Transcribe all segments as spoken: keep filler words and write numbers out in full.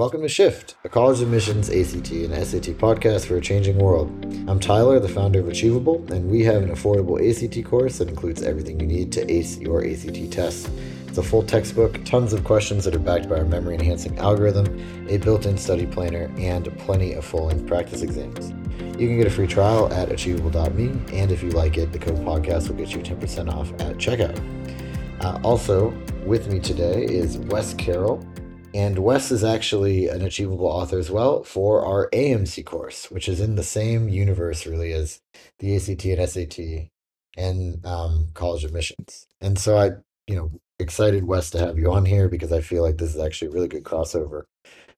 Welcome to Shift, a college admissions, A C T, and S A T podcast for a changing world. I'm Tyler, the founder of Achievable, and we have an affordable A C T course that includes everything you need to ace your A C T test. It's a full textbook, tons of questions that are backed by our memory-enhancing algorithm, a built-in study planner, and plenty of full-length practice exams. You can get a free trial at achievable dot me, and if you like it, the code podcast will get you ten percent off at checkout. Uh, also, with me today is Wes Carroll. And Wes is actually an Achievable author as well for our A M C course, which is in the same universe really as the A C T and S A T and um, college admissions. And so I, you know, excited Wes to have you on here because I feel like this is actually a really good crossover.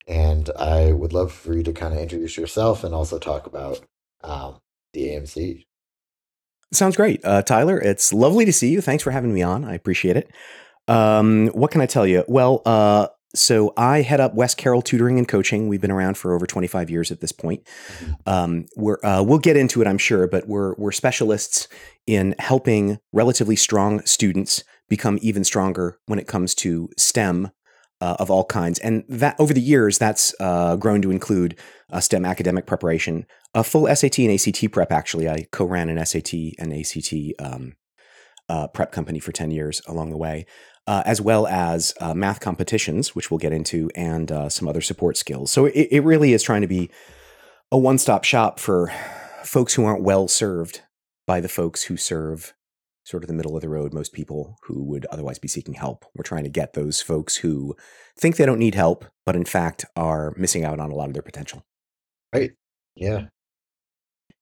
And I would love for you to kind of introduce yourself and also talk about um, the A M C. Sounds great. Uh, Tyler, it's lovely to see you. Thanks for having me on. I appreciate it. Um, what can I tell you? Well, uh, So I head up Wes Carroll Tutoring and Coaching. We've been around for over twenty-five years at this point. Um, we're, uh, we'll get into it, I'm sure, but we're we're specialists in helping relatively strong students become even stronger when it comes to STEM uh, of all kinds. And that over the years, that's uh, grown to include uh, STEM academic preparation, a full S A T and A C T prep. Actually, I co-ran an S A T and A C T um, uh, prep company for ten years along the way. Uh, as well as uh, math competitions, which we'll get into, and uh, some other support skills. So it, it really is trying to be a one-stop shop for folks who aren't well served by the folks who serve sort of the middle of the road, most people who would otherwise be seeking help. We're trying to get those folks who think they don't need help, but in fact are missing out on a lot of their potential. Right. Yeah.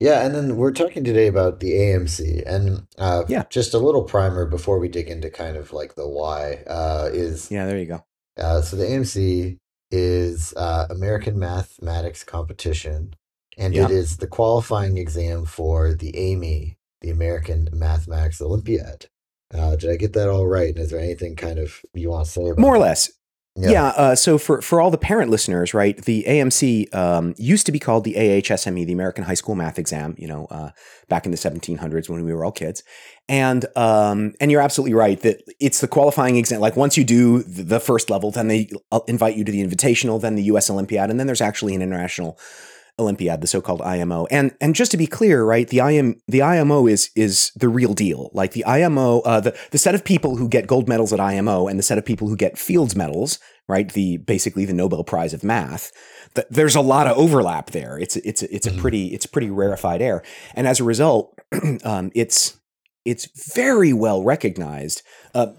Yeah, and then we're talking today about the A M C, and uh, yeah. just a little primer before we dig into kind of like the why uh, is... Yeah, there you go. Uh, so the A M C is uh, American Mathematics Competition, and yeah. it is the qualifying exam for the A I M E, the American Mathematics Olympiad. Uh, did I get that all right? And is there anything kind of you want to say about More or less. That? Yeah. yeah uh, so for, for all the parent listeners, right, the A M C um, used to be called the A H S M E, the American High School Math Exam, you know, uh, back in the seventeen hundreds when we were all kids. And um, and you're absolutely right that it's the qualifying exam. Like once you do the first level, then they invite you to the Invitational, then the U S Olympiad, and then there's actually an International Olympiad, the so-called I M O. And and just to be clear, right, the I M the I M O is is the real deal. Like the I M O, uh, the the set of people who get gold medals at I M O and the set of people who get Fields Medals, right, the basically the Nobel Prize of math. The, there's a lot of overlap there. It's it's it's a pretty it's pretty rarefied air, and as a result, um, it's it's very well recognized uh,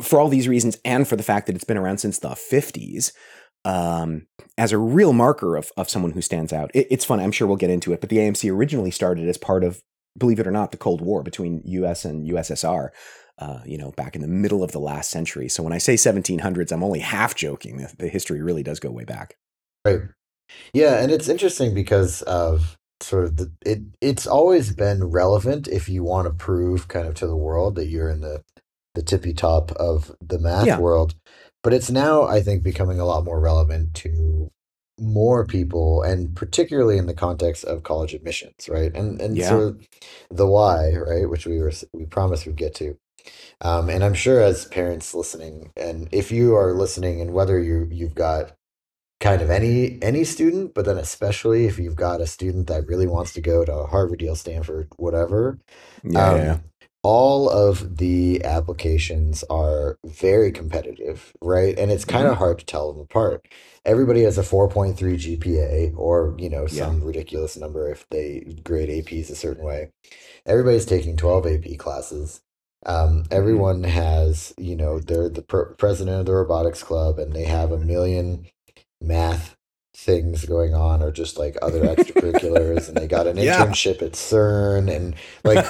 for all these reasons and for the fact that it's been around since the fifties. Um, as a real marker of, of someone who stands out. It, it's fun. I'm sure we'll get into it, but the A M C originally started as part of, believe it or not, the Cold War between U S and U S S R, uh, you know, back in the middle of the last century. So when I say seventeen hundreds, I'm only half joking. The, the history really does go way back. Right. Yeah. And it's interesting because of sort of the, it, it's always been relevant if you want to prove kind of to the world that you're in the, the tippy top of the math yeah. world. But it's now, I think, becoming a lot more relevant to more people, and particularly in the context of college admissions, right? And and yeah. so the why, right, which we were we promised we'd get to. Um, and I'm sure as parents listening, and if you are listening, and whether you you've got kind of any any student, but then especially if you've got a student that really wants to go to Harvard, Yale, Stanford, whatever. Yeah. Um, yeah. All of the applications are very competitive, right? And it's kind of hard to tell them apart. Everybody has a four point three G P A or, you know, some yeah. ridiculous number if they grade A Ps a certain way. Everybody's taking twelve A P classes. Um, everyone has, you know, they're the pr- president of the robotics club and they have a million math things going on or just like other extracurriculars and they got an internship yeah. at CERN and like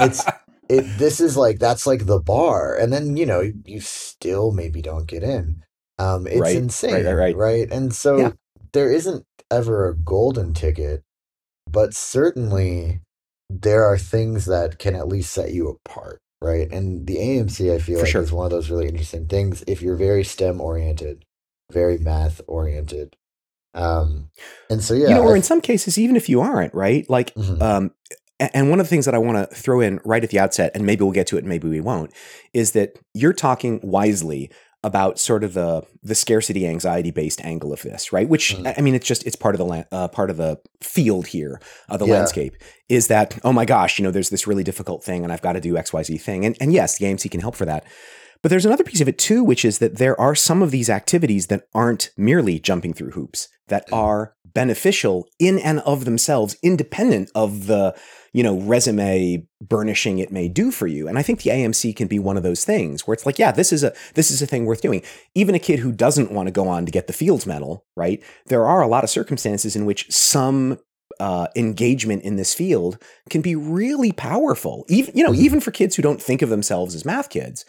it's it this is like that's like the bar, and then you know you, you still maybe don't get in. Um it's right. insane right, right, right. right and so yeah. there isn't ever a golden ticket, but certainly there are things that can at least set you apart, right? And the A M C I feel For like sure. is one of those really interesting things if you're very STEM oriented, very math oriented. Um, and so, yeah, you know, or in some cases, even if you aren't, right? Like, mm-hmm. um, and one of the things that I want to throw in right at the outset, and maybe we'll get to it, maybe we won't, is that you're talking wisely about sort of the the scarcity anxiety based angle of this, right? Which mm. I mean, it's just it's part of the la- uh, part of the field here, uh, the yeah. landscape is that, oh my gosh, you know, there's this really difficult thing, and I've got to do X Y Z thing, and and yes, the A M C can help for that. But there's another piece of it too, which is that there are some of these activities that aren't merely jumping through hoops, that are beneficial in and of themselves, independent of the, you know, resume burnishing it may do for you. And I think the A M C can be one of those things where it's like, yeah, this is a this is a thing worth doing. Even a kid who doesn't want to go on to get the Fields Medal, right? There are a lot of circumstances in which some Uh, engagement in this field can be really powerful, even, you know, even for kids who don't think of themselves as math kids.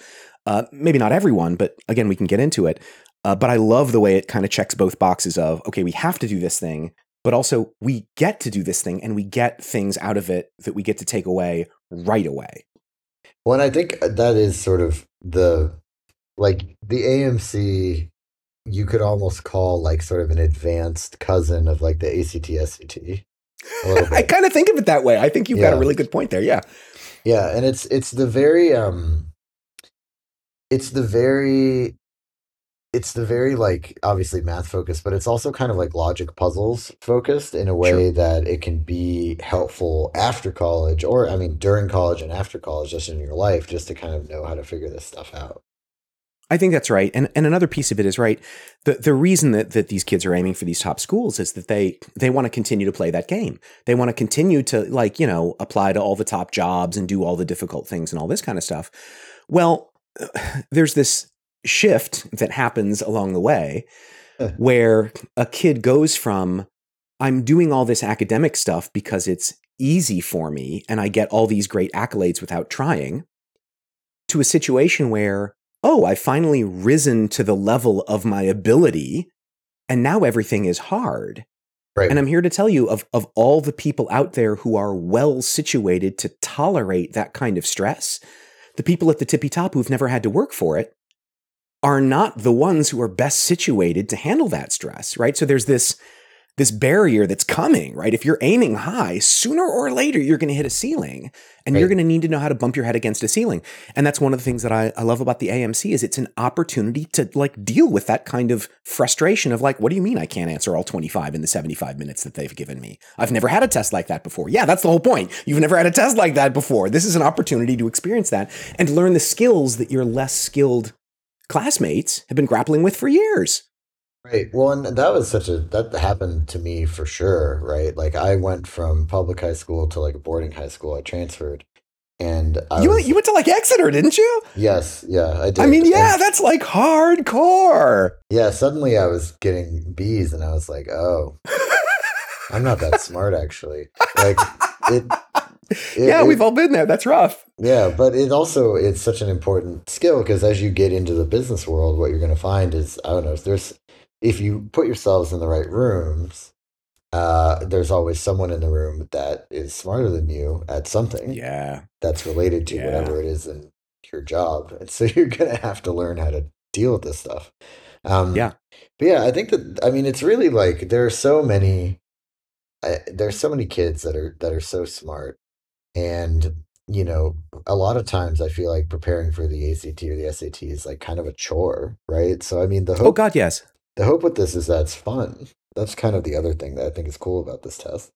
Uh, maybe not everyone, but again, we can get into it. Uh, but I love the way it kind of checks both boxes of, okay, we have to do this thing, but also we get to do this thing and we get things out of it that we get to take away right away. Well, and I think that is sort of the, like the A M C, you could almost call like sort of an advanced cousin of like the A C T S A T. I kind of think of it that way. I think you've yeah. got a really good point there. Yeah. Yeah. And it's, it's the very, um, it's the very, it's the very like obviously math focused, but it's also kind of like logic puzzles focused in a way sure. that it can be helpful after college, or I mean, during college and after college, just in your life, just to kind of know how to figure this stuff out. I think that's right. And and another piece of it is right. The the reason that, that these kids are aiming for these top schools is that they they want to continue to play that game. They want to continue to like, you know, apply to all the top jobs and do all the difficult things and all this kind of stuff. Well, there's this shift that happens along the way uh. where a kid goes from, I'm doing all this academic stuff because it's easy for me and I get all these great accolades without trying, to a situation where, oh, I've finally risen to the level of my ability, and now everything is hard. Right. And I'm here to tell you of, of all the people out there who are well situated to tolerate that kind of stress, the people at the tippy top who've never had to work for it are not the ones who are best situated to handle that stress, right? So there's this, this barrier that's coming, right? If you're aiming high, sooner or later, you're going to hit a ceiling, and right. you're going to need to know how to bump your head against a ceiling. And that's one of the things that I, I love about the A M C is it's an opportunity to like deal with that kind of frustration of like, what do you mean I can't answer all twenty-five in the seventy-five minutes that they've given me? I've never had a test like that before. Yeah, that's the whole point. You've never had a test like that before. This is an opportunity to experience that and learn the skills that your less skilled classmates have been grappling with for years. Right. Well, and that was such a, that happened to me for sure, right? Like I went from public high school to like a boarding high school. I transferred and I You, was, you went to like Exeter, didn't you? Yes. Yeah, I did. I mean, yeah, and, that's like hardcore. Yeah. Suddenly I was getting B's and I was like, oh, I'm not that smart actually. Like it. It, yeah, it, we've all been there. That's rough. Yeah, but it also, it's such an important skill because as you get into the business world, what you're going to find is, I don't know, there's, if you put yourselves in the right rooms, uh, there's always someone in the room that is smarter than you at something. Yeah, that's related to yeah. whatever it is in your job. And so you're going to have to learn how to deal with this stuff. Um, yeah. But yeah, I think that, I mean, it's really like, there are so many, uh, there's so many kids that are, that are so smart. And, you know, a lot of times I feel like preparing for the A C T or the S A T is like kind of a chore, right? So, I mean, the hope, oh God, yes. The hope with this is that it's fun. That's kind of the other thing that I think is cool about this test.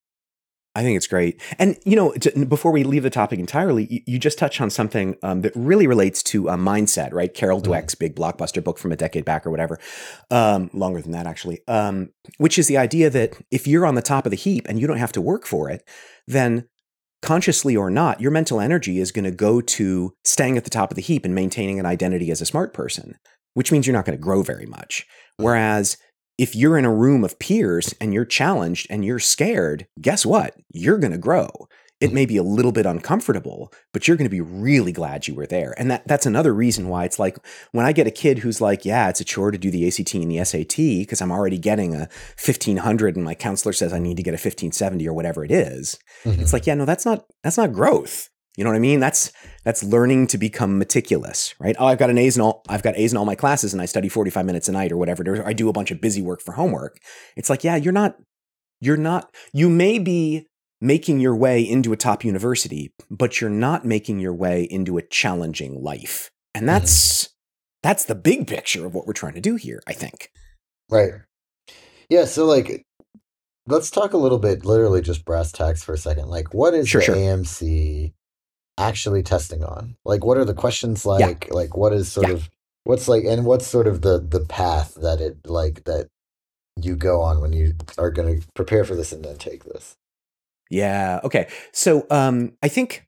I think it's great. And, you know, to, before we leave the topic entirely, you, you just touched on something um, that really relates to uh, mindset, right? Carol mm-hmm. Dweck's big blockbuster book from a decade back or whatever, um, longer than that, actually, um, which is the idea that if you're on the top of the heap and you don't have to work for it, then consciously or not, your mental energy is going to go to staying at the top of the heap and maintaining an identity as a smart person, which means you're not going to grow very much. Whereas if you're in a room of peers and you're challenged and you're scared, guess what? You're going to grow. It may be a little bit uncomfortable, but you're going to be really glad you were there. And that that's another reason why it's like when I get a kid who's like, yeah, it's a chore to do the A C T and the S A T because I'm already getting a fifteen hundred and my counselor says I need to get a fifteen seventy or whatever it is. Mm-hmm. It's like, yeah, no, that's not that's not growth. You know what I mean? That's that's learning to become meticulous, right? Oh, I've got an A's in all I've got A's in all my classes and I study forty-five minutes a night or whatever. Or I do a bunch of busy work for homework. It's like, yeah, you're not you're not you may be making your way into a top university, but you're not making your way into a challenging life. And that's, That's the big picture of what we're trying to do here, I think. Right. Yeah. So like, let's talk a little bit, literally just brass tacks for a second. Like, what is sure, the sure. A M C actually testing on? Like, what are the questions like? Yeah. Like, what is sort yeah. of, what's like, and what's sort of the the path that it like that you go on when you are going to prepare for this and then take this? Yeah. Okay. So um, I think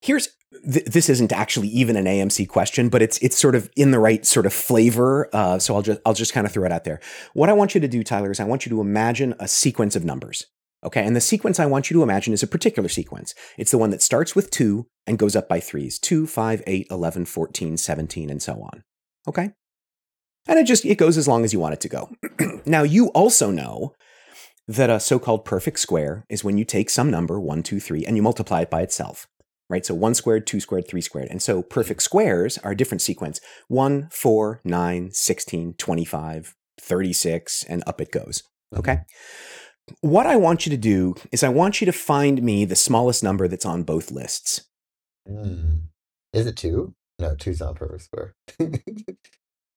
here's th- this isn't actually even an A M C question, but it's it's sort of in the right sort of flavor. Uh, so I'll just I'll just kind of throw it out there. What I want you to do, Tyler, is I want you to imagine a sequence of numbers. Okay, and the sequence I want you to imagine is a particular sequence. It's the one that starts with two and goes up by threes, two, five, eight, eleven, fourteen, seventeen, and so on. Okay? And it just, it goes as long as you want it to go. Now, you also know that a so-called perfect square is when you take some number, one, two, three, and you multiply it by itself, right? So one squared, two squared, three squared. And so perfect squares are a different sequence, one, four, nine, sixteen, twenty-five, thirty-six, and up it goes. Okay? Mm-hmm. What I want you to do is I want you to find me the smallest number that's on both lists. Mm. Is it two? No, two's not perfect square.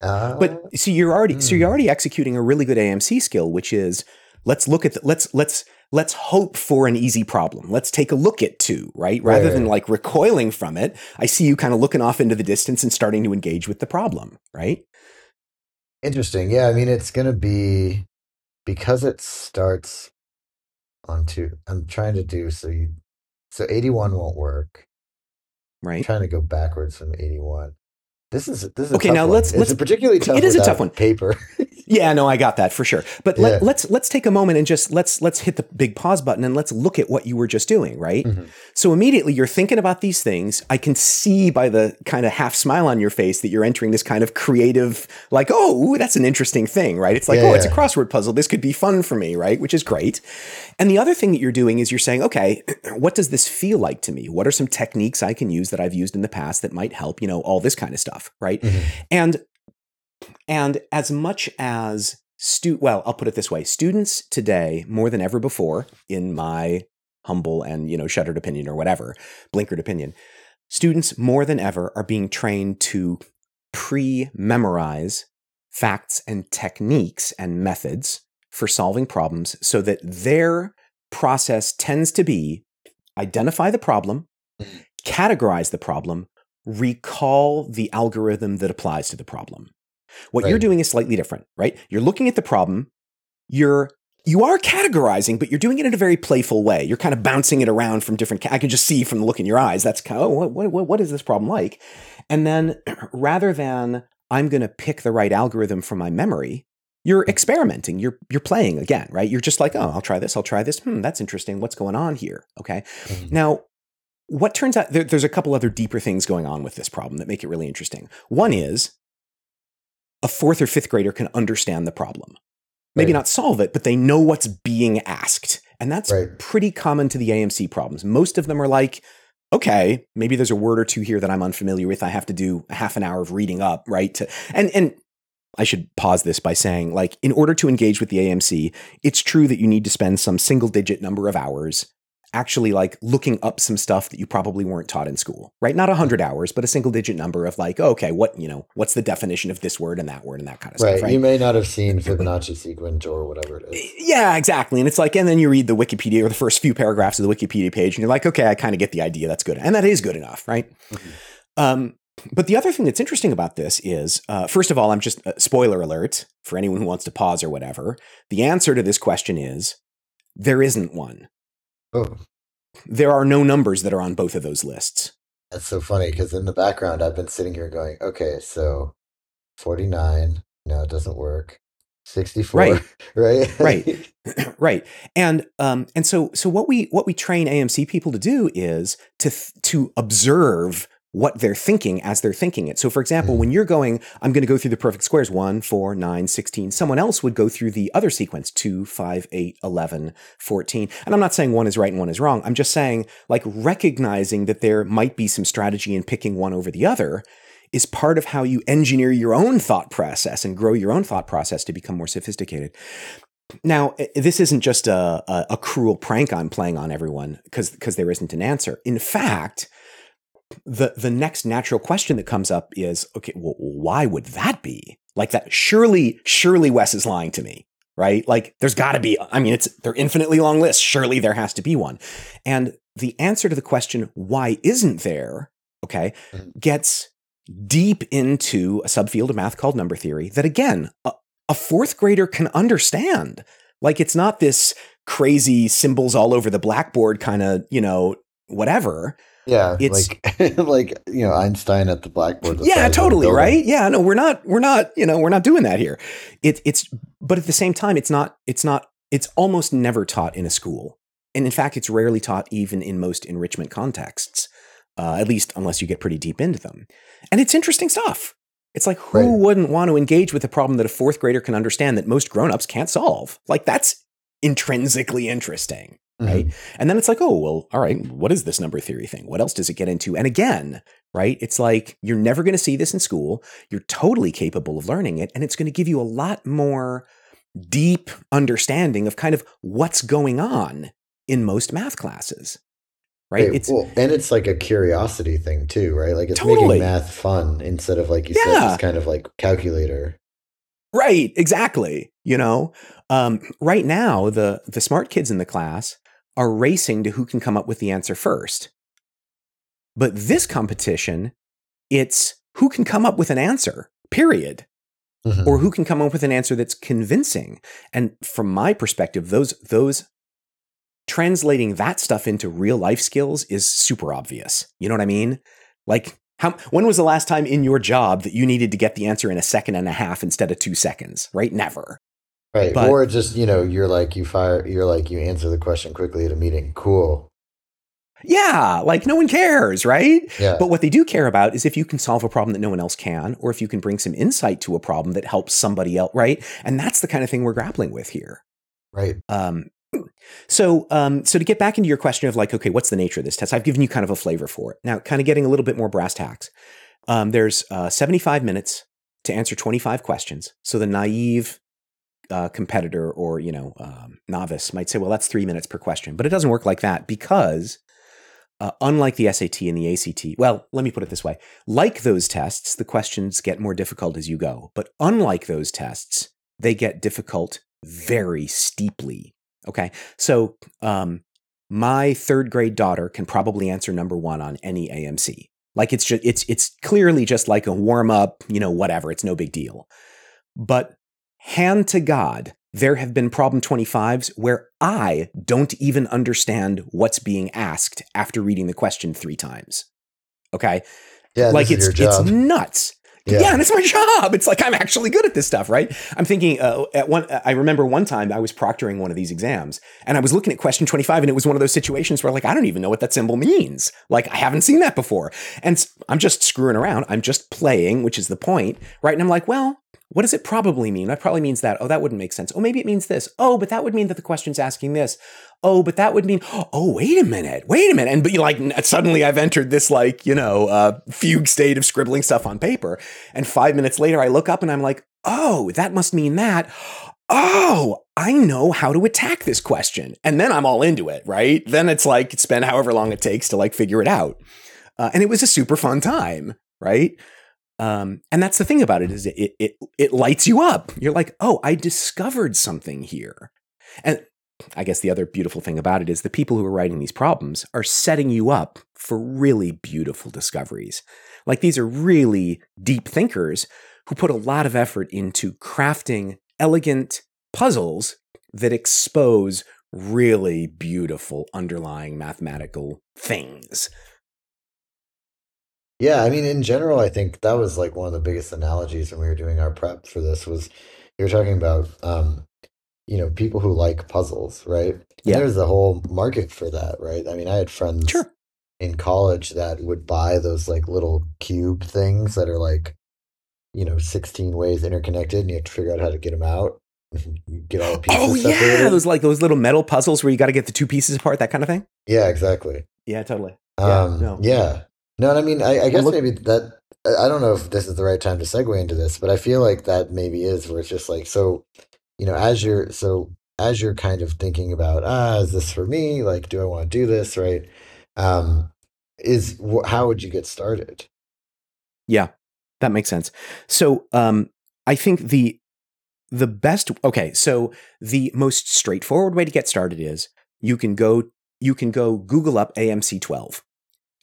uh, but so you're already mm. so you're already executing a really good A M C skill, which is let's look at the, let's let's let's hope for an easy problem. Let's take a look at two, right? Rather right, than like recoiling from it, I see you kind of looking off into the distance and starting to engage with the problem, right? Interesting. Yeah, I mean, it's going to be. Because it starts on two, I'm trying to do so. You, so eighty-one won't work, right? I'm trying to go backwards from eighty-one. This is this is okay. A tough now let's one. let's it's particularly tough. It is a tough one. Paper. Yeah, no, I got that for sure. But yeah. let, let's let's take a moment and just let's let's hit the big pause button and let's look at what you were just doing, right? Mm-hmm. So immediately you're thinking about these things. I can see by the kind of half smile on your face that you're entering this kind of creative, like, oh, that's an interesting thing, right? It's like, yeah, oh, yeah. It's a crossword puzzle. This could be fun for me, right? Which is great. And the other thing that you're doing is you're saying, okay, what does this feel like to me? What are some techniques I can use that I've used in the past that might help? You know, all this kind of stuff, right? Mm-hmm. And And as much as, stu- well, I'll put it this way, students today, more than ever before, in my humble and, you know, shuttered opinion or whatever, blinkered opinion, students more than ever are being trained to pre-memorize facts and techniques and methods for solving problems so that their process tends to be identify the problem, categorize the problem, recall the algorithm that applies to the problem. What right. you're doing is slightly different, right? You're looking at the problem, you're, you are categorizing, but you're doing it in a very playful way. You're kind of bouncing it around from different, ca- I can just see from the look in your eyes, that's kind of, oh, what, what, what is this problem like? And then rather than I'm going to pick the right algorithm from my memory, you're experimenting, you're, you're playing again, right? You're just like, oh, I'll try this, I'll try this. Hmm, that's interesting. What's going on here? Okay. Mm-hmm. Now, what turns out, there, there's a couple other deeper things going on with this problem that make it really interesting. One is, a fourth or fifth grader can understand the problem. Maybe right. not solve it, but they know what's being asked. And that's right. pretty common to the A M C problems. Most of them are like, okay, maybe there's a word or two here that I'm unfamiliar with. I have to do a half an hour of reading up, right? To, and and I should pause this by saying, like, in order to engage with the A M C, it's true that you need to spend some single digit number of hours actually like looking up some stuff that you probably weren't taught in school, right? Not a hundred hours, but a single digit number of like, okay, what, you know, what's the definition of this word and that word and that kind of right. stuff, right? You may not have seen Fibonacci sequence or whatever it is. Yeah, exactly. And it's like, and then you read the Wikipedia or the first few paragraphs of the Wikipedia page and you're like, okay, I kind of get the idea. That's good. And that is good enough, right? Mm-hmm. Um, but the other thing that's interesting about this is, uh, first of all, I'm just, uh, spoiler alert for anyone who wants to pause or whatever. The answer to this question is there isn't one. Oh. There are no numbers that are on both of those lists. That's so funny because in the background, I've been sitting here going, okay, so forty-nine, no, it doesn't work. sixty-four, right, right, right, right. And um, and so so what we what we train A M C people to do is to th- to observe what they're thinking as they're thinking it. So for example, mm-hmm. when you're going, I'm going to go through the perfect squares, one, four, nine, sixteen, someone else would go through the other sequence, two, five, eight, eleven, fourteen. And I'm not saying one is right and one is wrong. I'm just saying like recognizing that there might be some strategy in picking one over the other is part of how you engineer your own thought process and grow your own thought process to become more sophisticated. Now, this isn't just a, a, a cruel prank I'm playing on everyone because because there isn't an answer. In fact, the the next natural question that comes up is, okay, well, why would that be? Like that, surely, surely Wes is lying to me, right? Like there's gotta be, I mean, it's, they're infinitely long lists. Surely there has to be one. And the answer to the question, why isn't there, okay, gets deep into a subfield of math called number theory that, again, a, a fourth grader can understand. Like it's not this crazy symbols all over the blackboard kind of, you know, whatever. Yeah, it's like, like, you know, Einstein at the blackboard. The yeah, totally. Right. Yeah. No, we're not we're not, you know, we're not doing that here. It, it's but at the same time, it's not it's not it's almost never taught in a school. And in fact, it's rarely taught even in most enrichment contexts, uh, at least unless you get pretty deep into them. And it's interesting stuff. It's like, who right. wouldn't want to engage with a problem that a fourth grader can understand that most grownups can't solve? Like, that's intrinsically interesting. Right. Mm-hmm. And then it's like, oh, well, all right, what is this number theory thing? What else does it get into? And again, right, it's like, you're never going to see this in school. You're totally capable of learning it. And it's going to give you a lot more deep understanding of kind of what's going on in most math classes. Right. Hey, it's, well, and it's like a curiosity thing, too. Right. Like it's totally. Making math fun instead of, like you yeah. said, this kind of like calculator. Right. Exactly. You know, um, right now, the the smart kids in the class are racing to who can come up with the answer first. But this competition, it's who can come up with an answer, period, mm-hmm. or who can come up with an answer that's convincing. And from my perspective, those those translating that stuff into real life skills is super obvious. You know what I mean? Like, how, when was the last time in your job that you needed to get the answer in a second and a half instead of two seconds? Right? Never. Right. But, or just, you know, you're like, you fire, you're like, you answer the question quickly at a meeting. Cool. Yeah. Like no one cares. Right. Yeah. But what they do care about is if you can solve a problem that no one else can, or if you can bring some insight to a problem that helps somebody else. Right. And that's the kind of thing we're grappling with here. Right. Um, so, um, so to get back into your question of like, okay, what's the nature of this test? I've given you kind of a flavor for it. Now, kind of getting a little bit more brass tacks. Um, there's uh, seventy-five minutes to answer twenty-five questions. So the naive Uh, competitor or, you know, um, novice might say, well, that's three minutes per question, but it doesn't work like that because uh, unlike the S A T and the A C T, well, let me put it this way. Like those tests, the questions get more difficult as you go, but unlike those tests, they get difficult very steeply. Okay. So um, my third grade daughter can probably answer number one on any A M C. Like it's just, it's, it's clearly just like a warm up, you know, whatever, it's no big deal. But hand to God, there have been problem twenty-fives where I don't even understand what's being asked after reading the question three times. Okay. Yeah. Like it's, it's nuts. Yeah. yeah. And it's my job. It's like, I'm actually good at this stuff. Right. I'm thinking uh, at one, I remember one time I was proctoring one of these exams and I was looking at question twenty-five and it was one of those situations where like, I don't even know what that symbol means. Like I haven't seen that before. And I'm just screwing around. I'm just playing, which is the point. Right. And I'm like, well, what does it probably mean? That probably means that. Oh, that wouldn't make sense. Oh, maybe it means this. Oh, but that would mean that the question's asking this. Oh, but that would mean, oh, wait a minute, wait a minute. And but you like, suddenly I've entered this like, you know, uh, fugue state of scribbling stuff on paper. And five minutes later, I look up and I'm like, oh, that must mean that. Oh, I know how to attack this question. And then I'm all into it, right? Then it's like, spend however long it takes to like figure it out. Uh, and it was a super fun time, right? Um, and that's the thing about it is it, it, it lights you up. You're like, oh, I discovered something here. And I guess the other beautiful thing about it is the people who are writing these problems are setting you up for really beautiful discoveries. Like these are really deep thinkers who put a lot of effort into crafting elegant puzzles that expose really beautiful underlying mathematical things. Yeah, I mean, in general, I think that was like one of the biggest analogies when we were doing our prep for this was you were talking about, um, you know, people who like puzzles, right? Yeah. There's a whole market for that, right? I mean, I had friends sure. in college that would buy those like little cube things that are like, you know, sixteen ways interconnected and you have to figure out how to get them out. Get all the pieces. Oh, yeah. Those like those little metal puzzles where you got to get the two pieces apart, that kind of thing. Yeah, exactly. Yeah, totally. Um, yeah. No. yeah. No, and I mean, I, I guess maybe that, I don't know if this is the right time to segue into this, but I feel like that maybe is where it's just like, so, you know, as you're, so as you're kind of thinking about, ah, is this for me? Like, do I want to do this? Right. Um, is how would you get started? Yeah, that makes sense. So um, I think the the best, okay, so the most straightforward way to get started is you can go you can go Google up A M C twelve,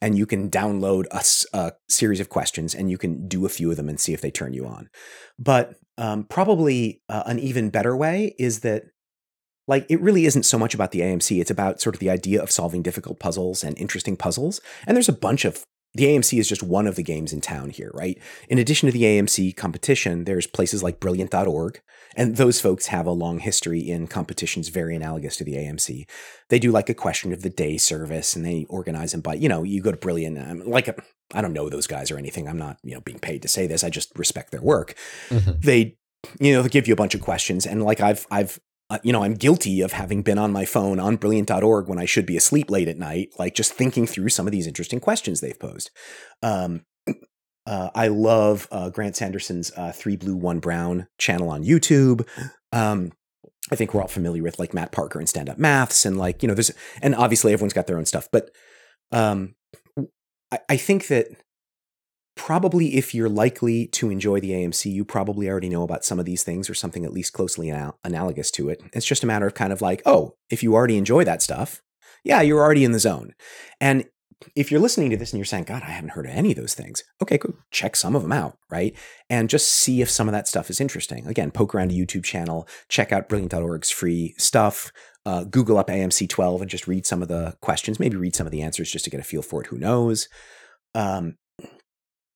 and you can download a, a series of questions, and you can do a few of them and see if they turn you on. But um, probably uh, an even better way is that, like, it really isn't so much about the A M C. It's about sort of the idea of solving difficult puzzles and interesting puzzles. And there's a bunch of, the A M C is just one of the games in town here, right? In addition to the A M C competition, there's places like Brilliant dot org, and those folks have a long history in competitions very analogous to the A M C. They do like a question of the day service, and they organize them by, you know, you go to Brilliant, I'm like, a, I don't know those guys or anything. I'm not, you know, being paid to say this. I just respect their work. Mm-hmm. They, you know, they give you a bunch of questions, and like I've, I've, Uh, you know, I'm guilty of having been on my phone on Brilliant dot org when I should be asleep late at night, like just thinking through some of these interesting questions they've posed. Um, uh, I love uh, Grant Sanderson's uh, Three Blue One Brown channel on YouTube. Um, I think we're all familiar with like Matt Parker and Stand Up Maths, and like, you know, there's, and obviously everyone's got their own stuff. But um, I, I think that probably if you're likely to enjoy the A M C, you probably already know about some of these things or something at least closely anal- analogous to it. It's just a matter of kind of like, oh, if you already enjoy that stuff, yeah, you're already in the zone. And if you're listening to this and you're saying, God, I haven't heard of any of those things. Okay, go check some of them out, right? And just see if some of that stuff is interesting. Again, poke around a YouTube channel, check out Brilliant dot org's free stuff, uh, Google up A M C twelve and just read some of the questions, maybe read some of the answers just to get a feel for it. Who knows? Um,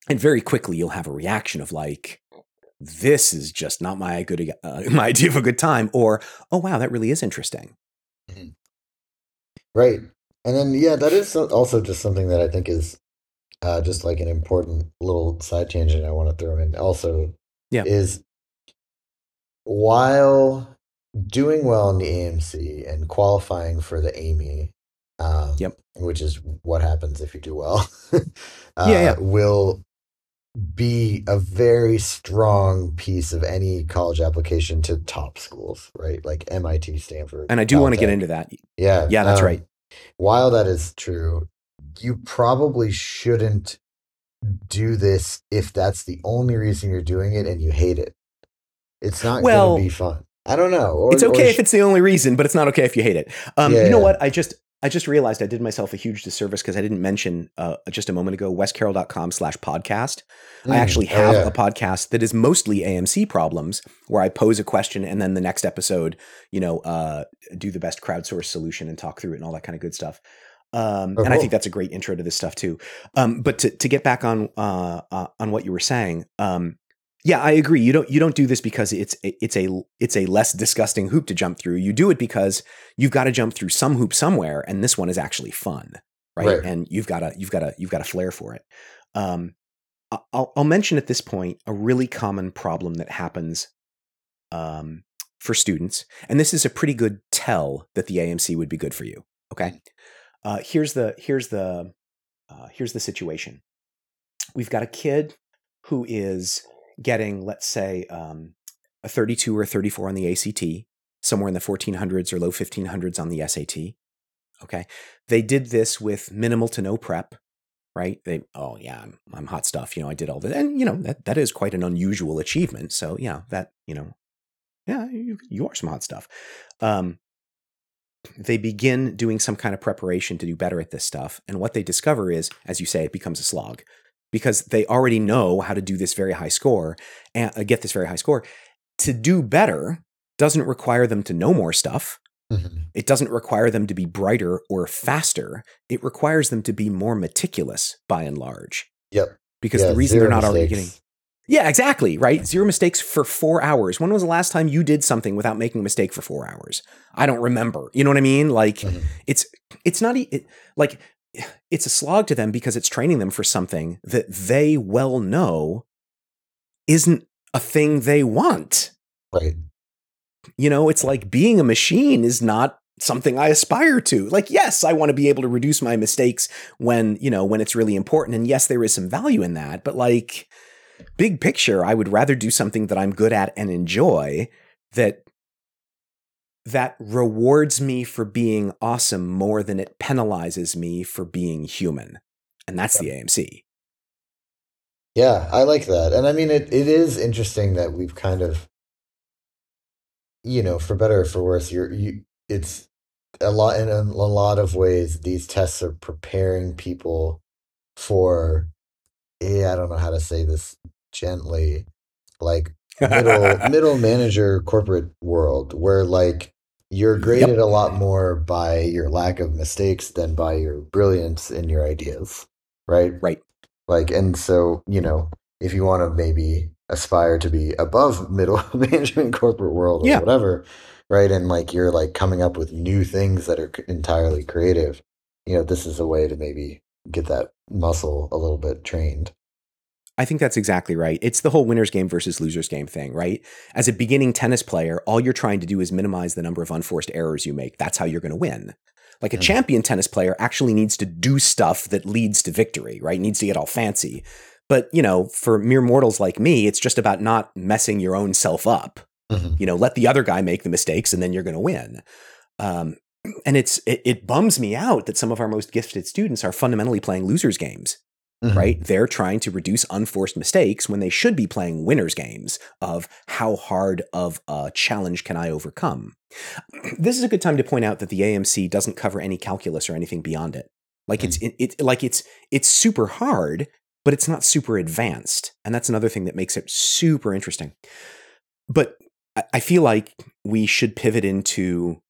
And very quickly, you'll have a reaction of like, this is just not my good uh, my idea of a good time, or, oh, wow, that really is interesting. Right. And then, yeah, that is also just something that I think is uh, just like an important little side tangent I want to throw in also, yeah, is while doing well in the A M C and qualifying for the A I M E, um, yep, which is what happens if you do well, uh, yeah, yeah. will be a very strong piece of any college application to top schools, right? Like M I T, Stanford. And I do want to get into that. Yeah. Yeah, that's um, right. While that is true, you probably shouldn't do this if that's the only reason you're doing it and you hate it. It's not well, going to be fun. I don't know. Or, it's okay or if sh- it's the only reason, but it's not okay if you hate it. Um, yeah, you know yeah. what? I just... I just realized I did myself a huge disservice because I didn't mention uh, just a moment ago, wescarroll.com slash podcast. Mm, I actually have oh, yeah. a podcast that is mostly A M C problems where I pose a question and then the next episode, you know, uh, do the best crowdsourced solution and talk through it and all that kind of good stuff. Um, oh, and cool. I think that's a great intro to this stuff too. Um, but to, to get back on uh, uh, on what you were saying, um, yeah, I agree. You don't you don't do this because it's it's a it's a less disgusting hoop to jump through. You do it because you've got to jump through some hoop somewhere, and this one is actually fun, right? right. And you've got to you've got to you've got a flair for it. Um, I'll, I'll mention at this point a really common problem that happens um, for students, and this is a pretty good tell that the A M C would be good for you. Okay, uh, here's the here's the uh, here's the situation. We've got a kid who is getting, let's say, um, a thirty-two or a thirty-four on the A C T, somewhere in the fourteen hundreds or low fifteen hundreds on the S A T. Okay. They did this with minimal to no prep, right? They, oh yeah, I'm, I'm hot stuff. You know, I did all this. And you know, that, that is quite an unusual achievement. So yeah, that, you know, yeah, you, you are some hot stuff. Um, they begin doing some kind of preparation to do better at this stuff. And what they discover is, as you say, it becomes a slog, because they already know how to do this very high score and uh, get this very high score. To do better doesn't require them to know more stuff. Mm-hmm. It doesn't require them to be brighter or faster. It requires them to be more meticulous by and large. Yep. Because yeah, the reason they're not mistakes. already getting. Yeah, exactly. Right. Zero mistakes for four hours. When was the last time you did something without making a mistake for four hours? I don't remember. You know what I mean? Like mm-hmm. it's, it's not it, like, it's a slog to them because it's training them for something that they well know isn't a thing they want. Right. You know, it's like being a machine is not something I aspire to. Like, yes, I want to be able to reduce my mistakes when, you know, when it's really important. And yes, there is some value in that, but like big picture, I would rather do something that I'm good at and enjoy that that rewards me for being awesome more than it penalizes me for being human. and that's the A M C. Yeah, I like that. And I mean, it, it is interesting that we've kind of, you know, for better or for worse, you're, you, it's a lot, in a, a lot of ways, these tests are preparing people for, eh, I don't know how to say this gently, like middle, middle manager corporate world where like you're graded yep. a lot more by your lack of mistakes than by your brilliance in your ideas. Right. Right. Like, and so, you know, if you want to maybe aspire to be above middle management corporate world or yeah. whatever, right? And like, you're like coming up with new things that are entirely creative. You know, this is a way to maybe get that muscle a little bit trained. I think that's exactly right. It's the whole winner's game versus loser's game thing, right? As a beginning tennis player, all you're trying to do is minimize the number of unforced errors you make. That's how you're going to win. Like a champion tennis player actually needs to do stuff that leads to victory, right? Needs to get all fancy. But, you know, for mere mortals like me, it's just about not messing your own self up. Mm-hmm. You know, let the other guy make the mistakes and then you're going to win. Um, and it's it, it bums me out that some of our most gifted students are fundamentally playing losers games, mm-hmm. right? They're trying to reduce unforced mistakes when they should be playing winners games of how hard of a challenge can I overcome? This is a good time to point out that the A M C doesn't cover any calculus or anything beyond it. Like it's it, it like it's it's super hard, but it's not super advanced, and that's another thing that makes it super interesting. But I feel like we should pivot into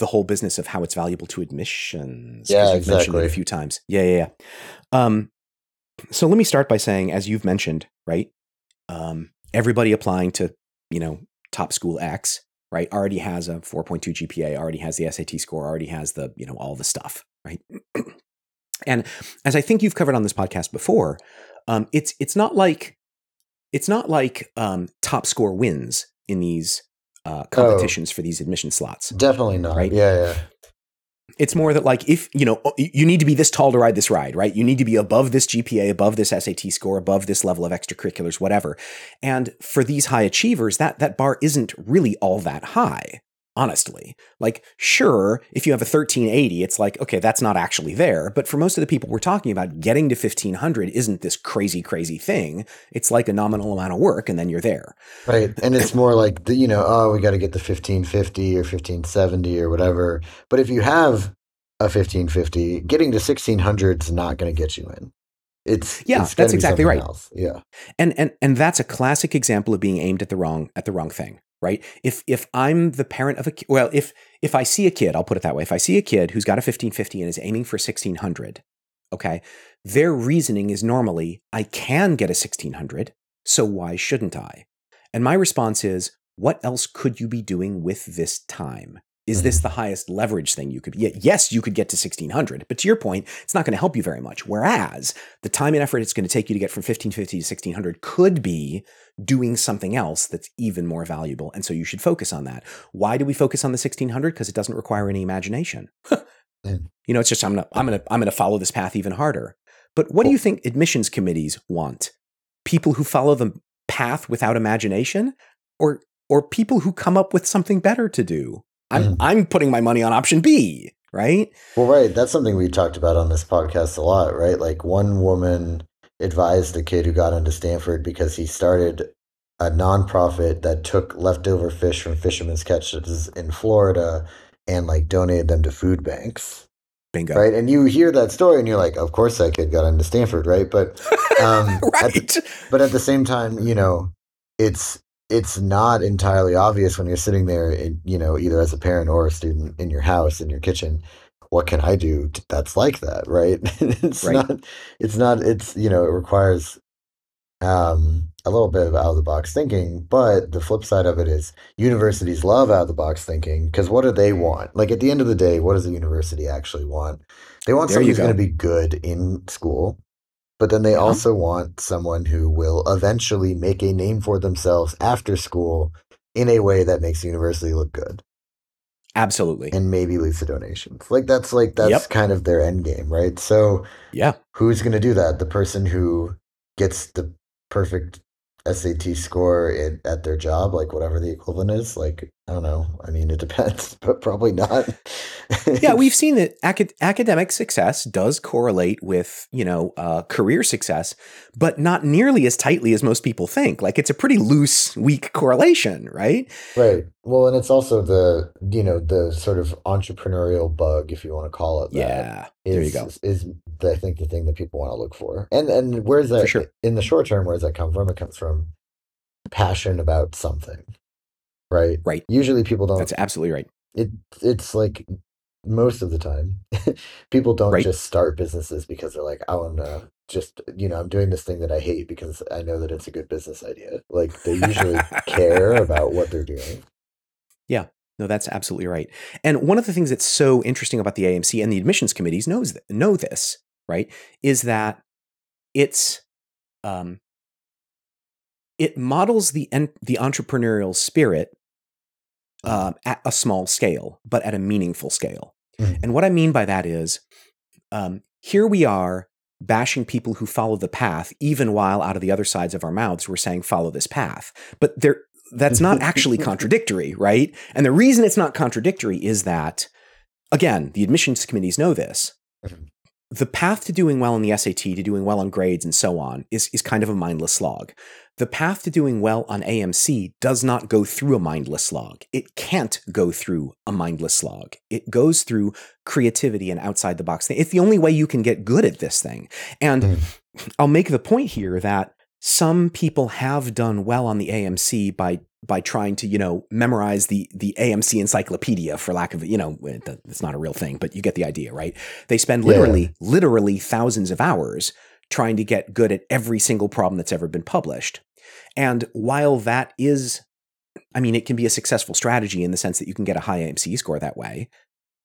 the whole business of how it's valuable to admissions. Yeah, exactly. Mentioned it a few times. Yeah, yeah, yeah. Um, so let me start by saying, as you've mentioned, right? Um, everybody applying to, you know, top school X. Right, already has a four point two G P A, already has the S A T score, already has the, you know, all the stuff, right? And as I think you've covered on this podcast before, um, it's it's not like it's not like um, top score wins in these uh, competitions oh, for these admission slots. Definitely not. Right? Yeah, yeah. It's more that like if, you know, you need to be this tall to ride this ride, right? You need to be above this G P A, above this S A T score, above this level of extracurriculars, whatever. And for these high achievers, that that bar isn't really all that high, honestly. Like, sure, if you have a thirteen eighty, it's like, okay, that's not actually there. But for most of the people we're talking about, getting to fifteen hundred isn't this crazy, crazy thing. It's like a nominal amount of work and then you're there. Right. And it's more like, the, you know, oh, we got to get the fifteen fifty or fifteen seventy or whatever. But if you have a fifteen fifty, getting to sixteen hundred is not going to get you in. It's yeah, it's that's exactly right. Else. Yeah. And, and, and that's a classic example of being aimed at the wrong, at the wrong thing. Right. If if I'm the parent of a well, if if I see a kid, I'll put it that way. If I see a kid who's got a fifteen fifty and is aiming for sixteen hundred, okay, their reasoning is normally I can get a sixteen hundred, so why shouldn't I? And my response is, what else could you be doing with this time? Is this the highest leverage thing you could? Yes, you could get to sixteen hundred, but to your point, it's not going to help you very much. Whereas the time and effort it's going to take you to get from fifteen fifty to sixteen hundred could be doing something else that's even more valuable. And so you should focus on that. Why do we focus on the sixteen hundred? Because it doesn't require any imagination. You know, it's just I'm gonna I'm gonna I'm gonna follow this path even harder. But what do you think admissions committees want? People who follow the path without imagination, or or people who come up with something better to do? I'm mm. I'm putting my money on option B, right? Well, right. That's something we talked about on this podcast a lot, right? Like one woman advised a kid who got into Stanford because he started a nonprofit that took leftover fish from fishermen's catches in Florida and like donated them to food banks. Bingo. Right. And you hear that story and you're like, of course that kid got into Stanford, right? But um, right. At the, but at the same time, you know, it's it's not entirely obvious when you're sitting there, in, you know, either as a parent or a student in your house, in your kitchen, what can I do that's like that, right? it's right. not, it's not, it's, you know, it requires um, a little bit of out of the box thinking, but the flip side of it is universities love out of the box thinking because what do they want? Like at the end of the day, what does a university actually want? They want there someone who's going to be good in school. But then they yeah. also want someone who will eventually make a name for themselves after school in a way that makes the university look good. Absolutely. And maybe leads to donations. Like that's like that's yep. kind of their end game, right? So yeah, who's going to do that? The person who gets the perfect S A T score in, at their job, like whatever the equivalent is, like I don't know. I mean, it depends, but probably not. Yeah, we've seen that acad- academic success does correlate with, you know, uh, career success, but not nearly as tightly as most people think. Like, it's a pretty loose, weak correlation, right? Right. Well, and it's also the, you know, the sort of entrepreneurial bug, if you want to call it that. Yeah, is, there you go. Is, the, I think, the thing that people want to look for. And, and where is that, for sure. In the short term, where does that come from? It comes from passion about something. Right. Right. Usually people don't. That's absolutely right. It It's like most of the time, people don't right. just start businesses because they're like, I want to just, you know, I'm doing this thing that I hate because I know that it's a good business idea. Like, they usually care about what they're doing. Yeah. No, that's absolutely right. And one of the things that's so interesting about the A M C, and the admissions committees knows th- know this, right, is that it's um, it models the en- the entrepreneurial spirit Uh, at a small scale, but at a meaningful scale. Mm. And what I mean by that is, um, here we are bashing people who follow the path, even while out of the other sides of our mouths, we're saying, follow this path. But there, that's not actually contradictory, right? And the reason it's not contradictory is that, again, the admissions committees know this. The path to doing well on the S A T, to doing well on grades and so on, is, is kind of a mindless slog. The path to doing well on A M C does not go through a mindless slog. It can't go through a mindless slog. It goes through creativity and outside the box. It's the only way you can get good at this thing. And mm. I'll make the point here that some people have done well on the A M C by by trying to, you know, memorize the the A M C encyclopedia, for lack of, you know, it's not a real thing, but you get the idea, right? They spend literally, yeah. literally thousands of hours trying to get good at every single problem that's ever been published. And while that is, I mean, it can be a successful strategy in the sense that you can get a high A M C score that way,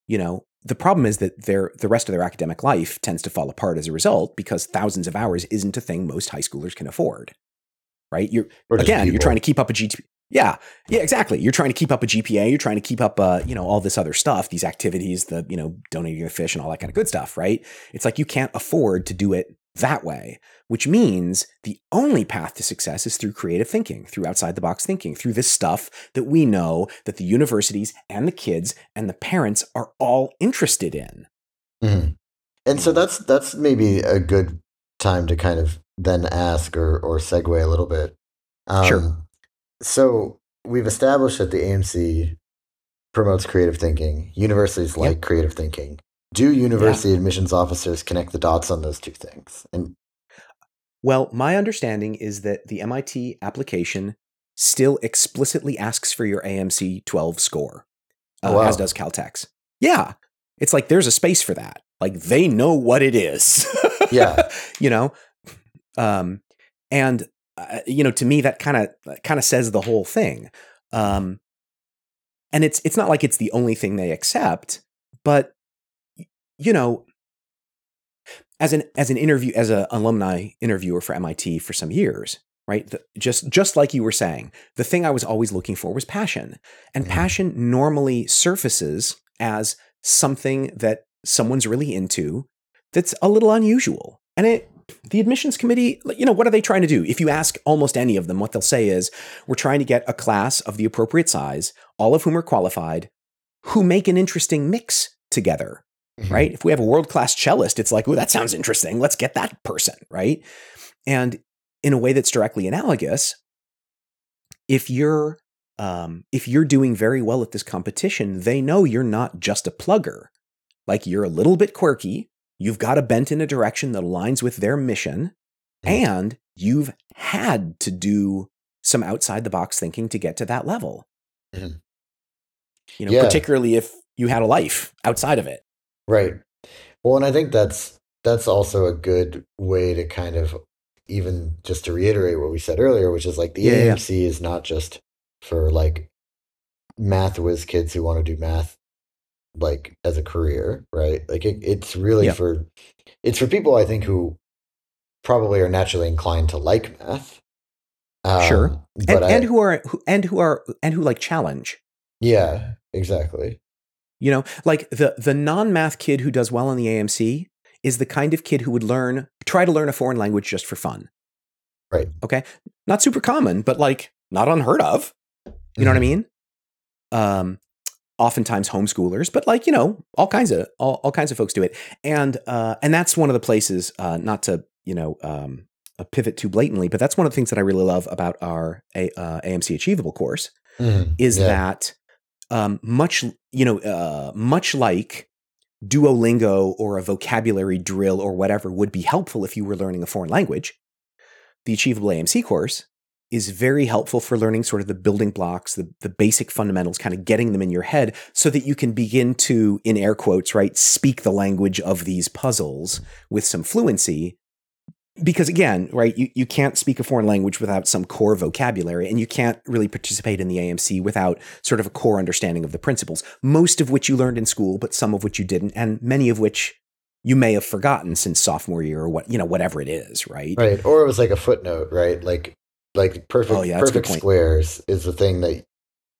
you know, the problem is that their the rest of their academic life tends to fall apart as a result, because thousands of hours isn't a thing most high schoolers can afford, right? You're again, people. You're trying to keep up a G P A. Yeah, yeah, exactly. You're trying to keep up a G P A. You're trying to keep up, uh, you know, all this other stuff, these activities, the, you know, donating your fish and all that kind of good stuff, right? It's like you can't afford to do it that way, which means the only path to success is through creative thinking, through outside the box thinking, through this stuff that we know that the universities and the kids and the parents are all interested in. Mm-hmm. And so that's, that's maybe a good time to kind of then ask or, or segue a little bit. Um, sure. So we've established that the A M C promotes creative thinking. Universities like yep. creative thinking. Do university yeah. admissions officers connect the dots on those two things? And well, my understanding is that the M I T application still explicitly asks for your A M C twelve score, uh, oh, wow. as does Caltech's. Yeah. It's like there's a space for that. Like, they know what it is. Yeah. You know? Um, and, uh, you know, to me, that kind of kind of says the whole thing. Um, and it's it's not like it's the only thing they accept, but you know, as an as an interview, as an alumni interviewer for M I T for some years, right? The, just just like you were saying, the thing I was always looking for was passion, and passion normally surfaces as something that someone's really into that's a little unusual. And it, the admissions committee, you know, what are they trying to do? If you ask almost any of them, what they'll say is, we're trying to get a class of the appropriate size, all of whom are qualified, who make an interesting mix together. Mm-hmm. Right? If we have a world-class cellist, it's like, oh, that sounds interesting. Let's get that person, right? And in a way that's directly analogous, if you're um, if you're doing very well at this competition, they know you're not just a plugger. Like, you're a little bit quirky. You've got a bent in a direction that aligns with their mission, mm-hmm. and you've had to do some outside-the-box thinking to get to that level. Mm-hmm. You know, yeah. particularly if you had a life outside of it. Right. Well, and I think that's that's also a good way to kind of, even just to reiterate what we said earlier, which is like the yeah, A M C yeah. is not just for like math whiz kids who want to do math like as a career, right? Like it, it's really yeah. for it's for people, I think, who probably are naturally inclined to like math. Um, sure. But and, I, and who are who and who are and who like challenge. Yeah, exactly. You know, like the, the non-math kid who does well on the A M C is the kind of kid who would learn, try to learn a foreign language just for fun. Right. Okay. Not super common, but like not unheard of. You mm-hmm. know what I mean? um, oftentimes homeschoolers, but like, you know, all kinds of, all, all kinds of folks do it. And, uh, and that's one of the places, uh, not to, you know, um, pivot too blatantly, but that's one of the things that I really love about our a, uh, A M C Achievable course mm, is yeah. that, um, much, you know, uh, much like Duolingo or a vocabulary drill or whatever would be helpful if you were learning a foreign language, the Achievable A M C course is very helpful for learning sort of the building blocks, the, the basic fundamentals, kind of getting them in your head so that you can begin to, in air quotes, right, speak the language of these puzzles with some fluency. Because again, right, you, you can't speak a foreign language without some core vocabulary, and you can't really participate in the A M C without sort of a core understanding of the principles, most of which you learned in school, but some of which you didn't, and many of which you may have forgotten since sophomore year or what, you know, whatever it is, right? Right. Or it was like a footnote, right? Like like perfect, oh, yeah, perfect squares is the thing that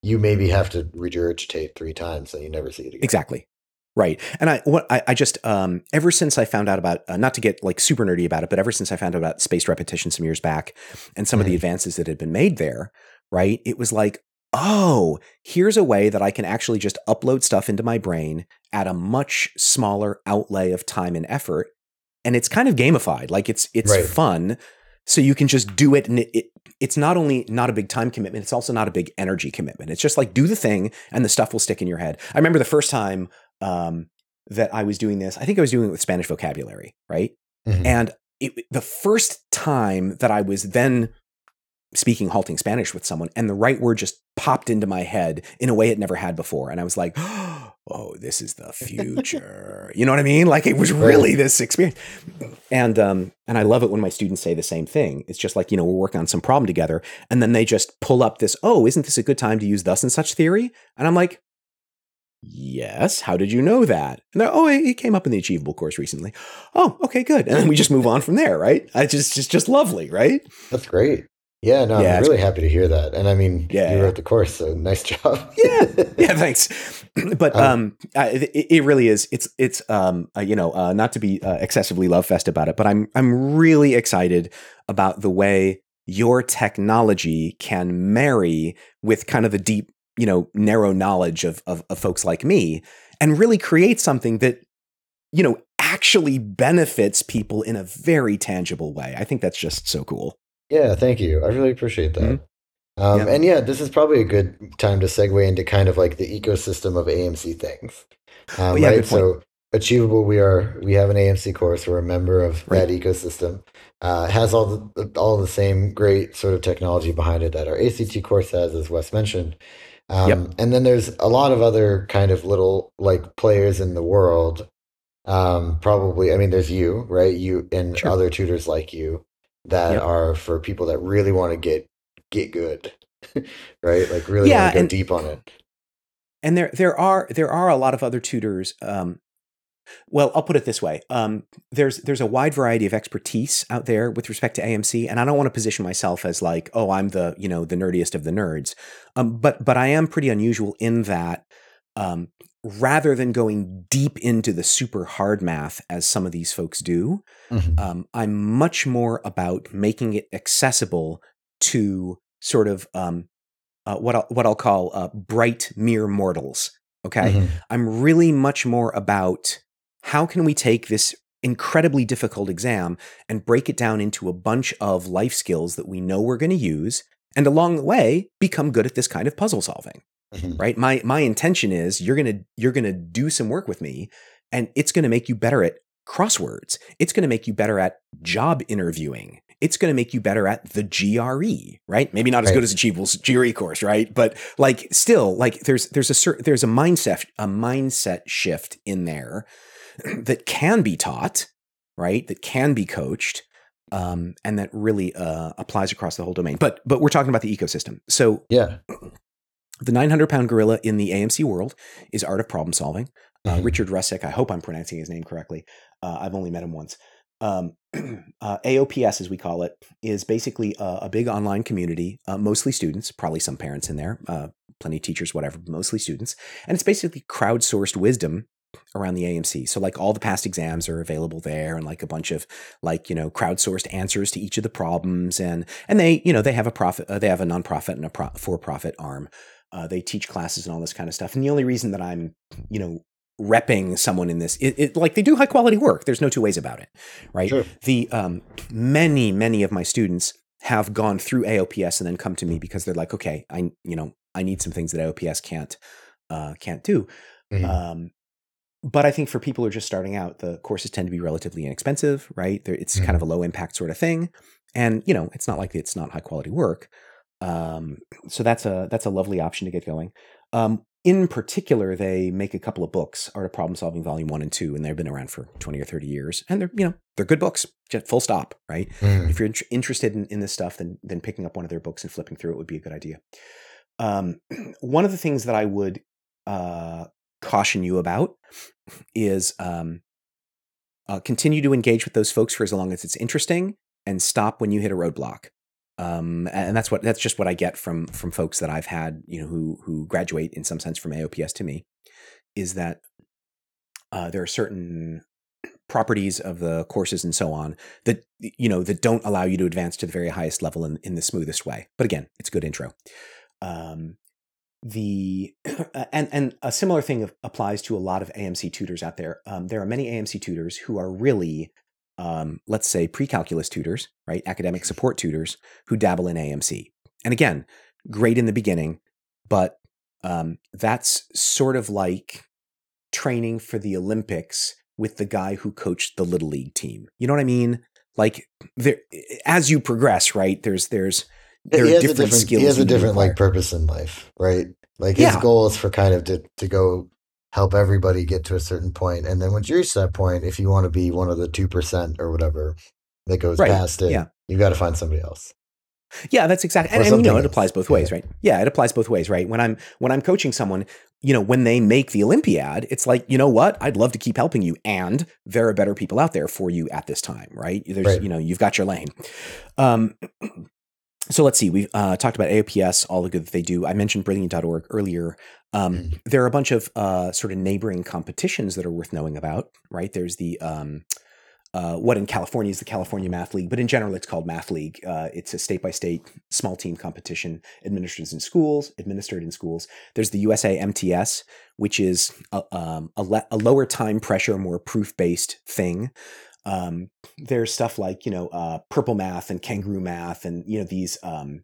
you maybe have to regurgitate three times and you never see it again. Exactly. Right. And I, what I, I just, um, ever since I found out about, uh, not to get like super nerdy about it, but ever since I found out about spaced repetition some years back and some mm-hmm. of the advances that had been made there, right, it was like, oh, here's a way that I can actually just upload stuff into my brain at a much smaller outlay of time and effort. And it's kind of gamified. Like it's, it's right. fun. So you can just do it. And it, it, it's not only not a big time commitment, it's also not a big energy commitment. It's just like, do the thing and the stuff will stick in your head. I remember the first time Um, that I was doing this, I think I was doing it with Spanish vocabulary, right? Mm-hmm. And it, the first time that I was then speaking halting Spanish with someone, and the right word just popped into my head in a way it never had before. And I was like, oh, this is the future. You know what I mean? Like it was really this experience. And, um, and I love it when my students say the same thing. It's just like, you know, we're working on some problem together, and then they just pull up this, oh, isn't this a good time to use thus and such theory? And I'm like, yes. How did you know that? And they're, oh, it came up in the Achievable course recently. Oh, okay, good. And then we just move on from there, right? I just, just, just lovely, right? That's great. Yeah, no, yeah, I'm really great. happy to hear that. And I mean, yeah. you wrote the course, so nice job. yeah, yeah, thanks. But um, I, it, it really is. It's, it's, um, uh, you know, uh, not to be uh, excessively love fest about it, but I'm, I'm really excited about the way your technology can marry with kind of the deep, you know, narrow knowledge of, of, of folks like me, and really create something that, you know, actually benefits people in a very tangible way. I think that's just so cool. Yeah. Thank you. I really appreciate that. Mm-hmm. Um, yeah. And yeah, this is probably a good time to segue into kind of like the ecosystem of A M C things. Um, oh, yeah, right. So Achievable, we are, we have an A M C course. We're a member of right. that ecosystem. Uh, has all the, all the same great sort of technology behind it that our A C T course has, as Wes mentioned. Um, yep. And then there's a lot of other kind of little like players in the world. Um, probably, I mean, there's you, right? You and sure. other tutors like you that yep. are for people that really want to get, get good, right? Like really yeah, want to go and, deep on it. And there, there are, there are a lot of other tutors. Um, well, I'll put it this way. Um, there's, there's a wide variety of expertise out there with respect to A M C. And I don't want to position myself as like, oh, I'm the, you know, the nerdiest of the nerds. Um, but, but I am pretty unusual in that, um, rather than going deep into the super hard math as some of these folks do, mm-hmm. um, I'm much more about making it accessible to sort of, um, uh, what I'll, what I'll call, uh, bright mere mortals. Okay. Mm-hmm. I'm really much more about, how can we take this incredibly difficult exam and break it down into a bunch of life skills that we know we're going to use, and along the way become good at this kind of puzzle solving, mm-hmm. right? My my intention is you're going to you're going to do some work with me, and it's going to make you better at crosswords. It's going to make you better at job interviewing. It's going to make you better at the G R E, right? Maybe not as right. good as Achievable's G R E course, right? But like still, like there's there's a certain, there's a mindset a mindset shift in there that can be taught, right? That can be coached, um, and that really uh, applies across the whole domain. But but we're talking about the ecosystem. So yeah, the nine hundred pound gorilla in the A M C world is Art of Problem Solving. Mm-hmm. Uh, Richard Rusick, I hope I'm pronouncing his name correctly. Uh, I've only met him once. Um, uh, A O P S, as we call it, is basically a, a big online community, uh, mostly students, probably some parents in there, uh, plenty of teachers, whatever, but mostly students. And it's basically crowdsourced wisdom around the A M C. So like all the past exams are available there, and like a bunch of like, you know, crowdsourced answers to each of the problems. And, and they, you know, they have a profit, uh, they have a nonprofit and a pro- for-profit arm. Uh, they teach classes and all this kind of stuff. And the only reason that I'm, you know, repping someone in this, it, it, like they do high quality work. There's no two ways about it, right? Sure. The um, many, many of my students have gone through A O P S and then come to me because they're like, okay, I, you know, I need some things that A O P S can't, uh, can't do. Mm-hmm. Um, but I think for people who are just starting out, the courses tend to be relatively inexpensive, right? They're, it's mm-hmm. kind of a low impact sort of thing. And, you know, it's not like it's not high quality work. Um, so that's a, that's a lovely option to get going. Um, in particular, they make a couple of books, Art of Problem Solving Volume One and Two, and they've been around for twenty or thirty years. And they're, you know, they're good books, just full stop, right? Mm. If you're int- interested in, in this stuff, then, then picking up one of their books and flipping through it would be a good idea. Um, one of the things that I would, uh, caution you about is, um, uh, continue to engage with those folks for as long as it's interesting and stop when you hit a roadblock. Um, and that's what, that's just what I get from, from folks that I've had, you know, who, who graduate in some sense from A O P S to me, is that, uh, there are certain properties of the courses and so on that, you know, that don't allow you to advance to the very highest level in, in the smoothest way. But again, it's a good intro. Um, the, and, and a similar thing applies to a lot of A M C tutors out there. Um, there are many A M C tutors who are really, Um, let's say pre-calculus tutors, right? Academic support tutors who dabble in A M C. And again, great in the beginning, but um, that's sort of like training for the Olympics with the guy who coached the Little League team. You know what I mean? Like there, as you progress, right? There's, there's, there he are different, different skills. He has a different like purpose in life, right? Like his yeah. goal is for kind of to, to go help everybody get to a certain point. And then once you reach that point, if you want to be one of the two percent or whatever that goes right. past it, yeah. you've got to find somebody else. Yeah, that's exactly. And, and you know, it applies both ways, yeah. right? Yeah, it applies both ways, right? When I'm, when I'm coaching someone, you know, when they make the Olympiad, it's like, you know what, I'd love to keep helping you. And there are better people out there for you at this time, right? There's, right. you know, you've got your lane. Um, So let's see, we've uh, talked about A O P S, all the good that they do. I mentioned Brilliant dot org earlier. Um, mm. There are a bunch of uh, sort of neighboring competitions that are worth knowing about, right? There's the, um, uh, what in California is the California Math League, but in general it's called Math League. Uh, it's a state-by-state small team competition administered in schools, administered in schools. There's the U S A M T S, which is a, um, a, le- a lower time pressure, more proof-based thing. Um, there's stuff like, you know, uh, purple math and kangaroo math and, you know, these, um,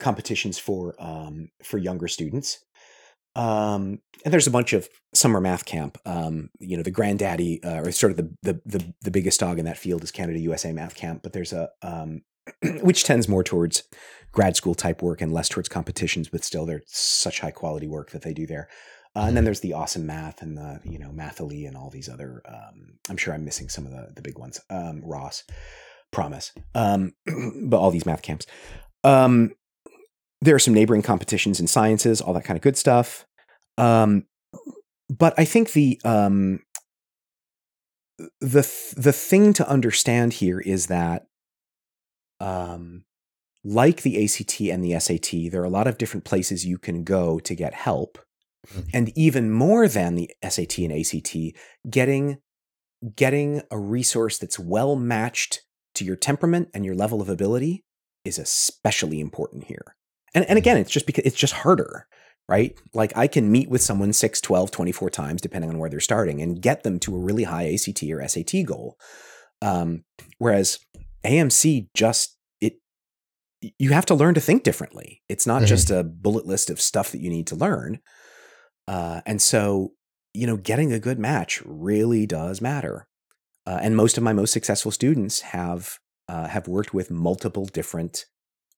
competitions for, um, for younger students. Um, and there's a bunch of summer math camp, um, you know, the granddaddy, uh, or sort of the, the, the, the biggest dog in that field is Canada U S A math camp, but there's a, um, which tends more towards grad school type work and less towards competitions, but still they're such high quality work that they do there. Uh, and then there's the Awesome Math and the, you know, MathILy and all these other, um, I'm sure I'm missing some of the, the big ones, um, Ross, PROMYS, um, but all these math camps. Um, there are some neighboring competitions in sciences, all that kind of good stuff. Um, but I think the, um, the, th- the thing to understand here is that, um, like the A C T and the S A T, there are a lot of different places you can go to get help. And even more than the S A T and A C T, getting, getting a resource that's well matched to your temperament and your level of ability is especially important here. And, and again, it's just because it's just harder, right? Like I can meet with someone six, twelve, twenty-four times, depending on where they're starting, and get them to a really high A C T or S A T goal. Um, whereas A M C just, it, you have to learn to think differently. It's not mm-hmm. just a bullet list of stuff that you need to learn. Uh, and so, you know, getting a good match really does matter. Uh, and most of my most successful students have uh, have worked with multiple different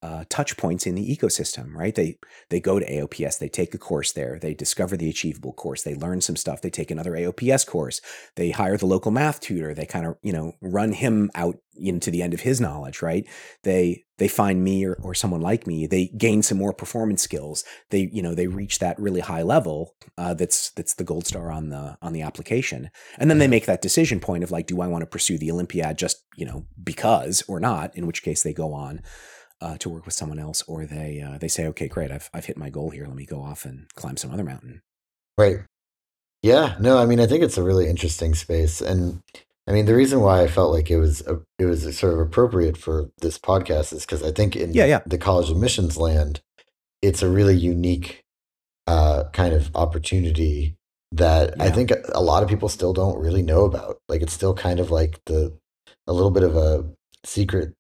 uh, touch points in the ecosystem, right? They they go to A O P S, they take a course there, they discover the Achievable course, they learn some stuff, they take another A O P S course, they hire the local math tutor, they kind of, you know, run him out into the end of his knowledge, right? They they find me or, or someone like me, they gain some more performance skills. They, you know, they reach that really high level uh, that's that's the gold star on the on the application. And then they make that decision point of like, do I want to pursue the Olympiad just, you know, because or not, in which case they go on Uh, to work with someone else, or they uh, they say, okay, great, I've I've hit my goal here. Let me go off and climb some other mountain. Right. Yeah. No. I mean, I think it's a really interesting space, and I mean, the reason why I felt like it was a, it was a sort of appropriate for this podcast is because I think in yeah, yeah. the college admissions land, it's a really unique uh, kind of opportunity that yeah. I think a lot of people still don't really know about. Like, it's still kind of like the a little bit of a secret,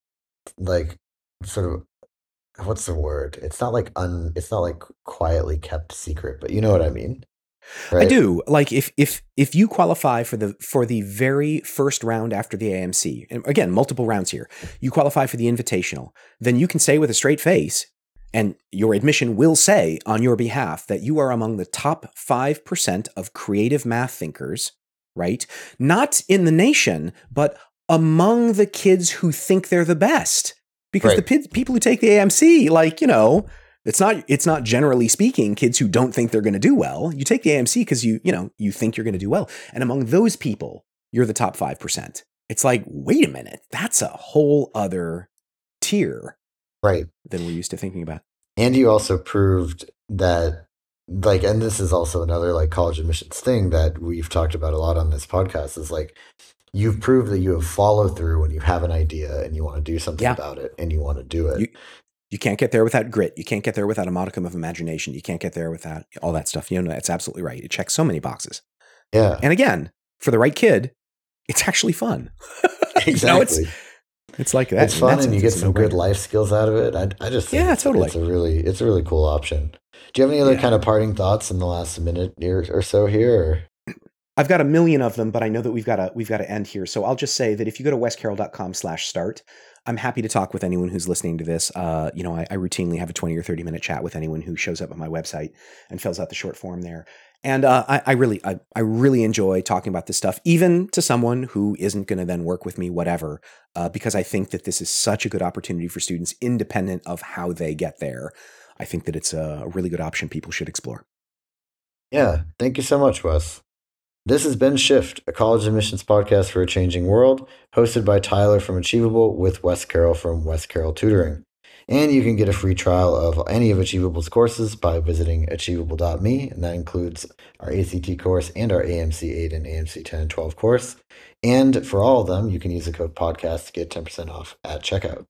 like sort of, what's the word? It's not like un, it's not like quietly kept secret, but you know what I mean? Right? I do. Like if if if you qualify for the for the very first round after the A M C, and again, multiple rounds here, you qualify for the Invitational, then you can say with a straight face, and your admission will say on your behalf, that you are among the top five percent of creative math thinkers, right? Not in the nation, but among the kids who think they're the best. Because right. the p- people who take the A M C, like, you know, It's not, it's not generally speaking, kids who don't think they're going to do well. You take the A M C because you, you know, you think you're going to do well. And among those people, you're the top five percent. It's like, wait a minute, that's a whole other tier. Right. Than we're used to thinking about. And you also proved that, like, and this is also another like college admissions thing that we've talked about a lot on this podcast, is like, you've proved that you have follow through when you have an idea and you want to do something yeah. about it and you want to do it. You, You can't get there without grit. You can't get there without a modicum of imagination. You can't get there without all that stuff. You know, that's absolutely right. It checks so many boxes. Yeah. And again, for the right kid, it's actually fun. Exactly. You know, it's, it's like that. It's fun, and, and you get some good life skills out of it. I, I just think yeah, it's, totally. it's a really, it's a really cool option. Do you have any other yeah. kind of parting thoughts in the last minute or so here? Or? I've got a million of them, but I know that we've got to, we've got to end here. So I'll just say that if you go to wes carroll dot com slash start, I'm happy to talk with anyone who's listening to this. Uh, you know, I, I routinely have a twenty or thirty minute chat with anyone who shows up on my website and fills out the short form there. And uh, I, I really, I, I really enjoy talking about this stuff, even to someone who isn't going to then work with me, whatever, uh, because I think that this is such a good opportunity for students, independent of how they get there. I think that it's a really good option people should explore. Yeah. Thank you so much, Wes. This has been Shift, a college admissions podcast for a changing world, hosted by Tyler from Achievable with Wes Carroll from Wes Carroll Tutoring. And you can get a free trial of any of Achievable's courses by visiting achievable dot me, and that includes our A C T course and our A M C eight and A M C ten and twelve course. And for all of them, you can use the code podcast to get ten percent off at checkout.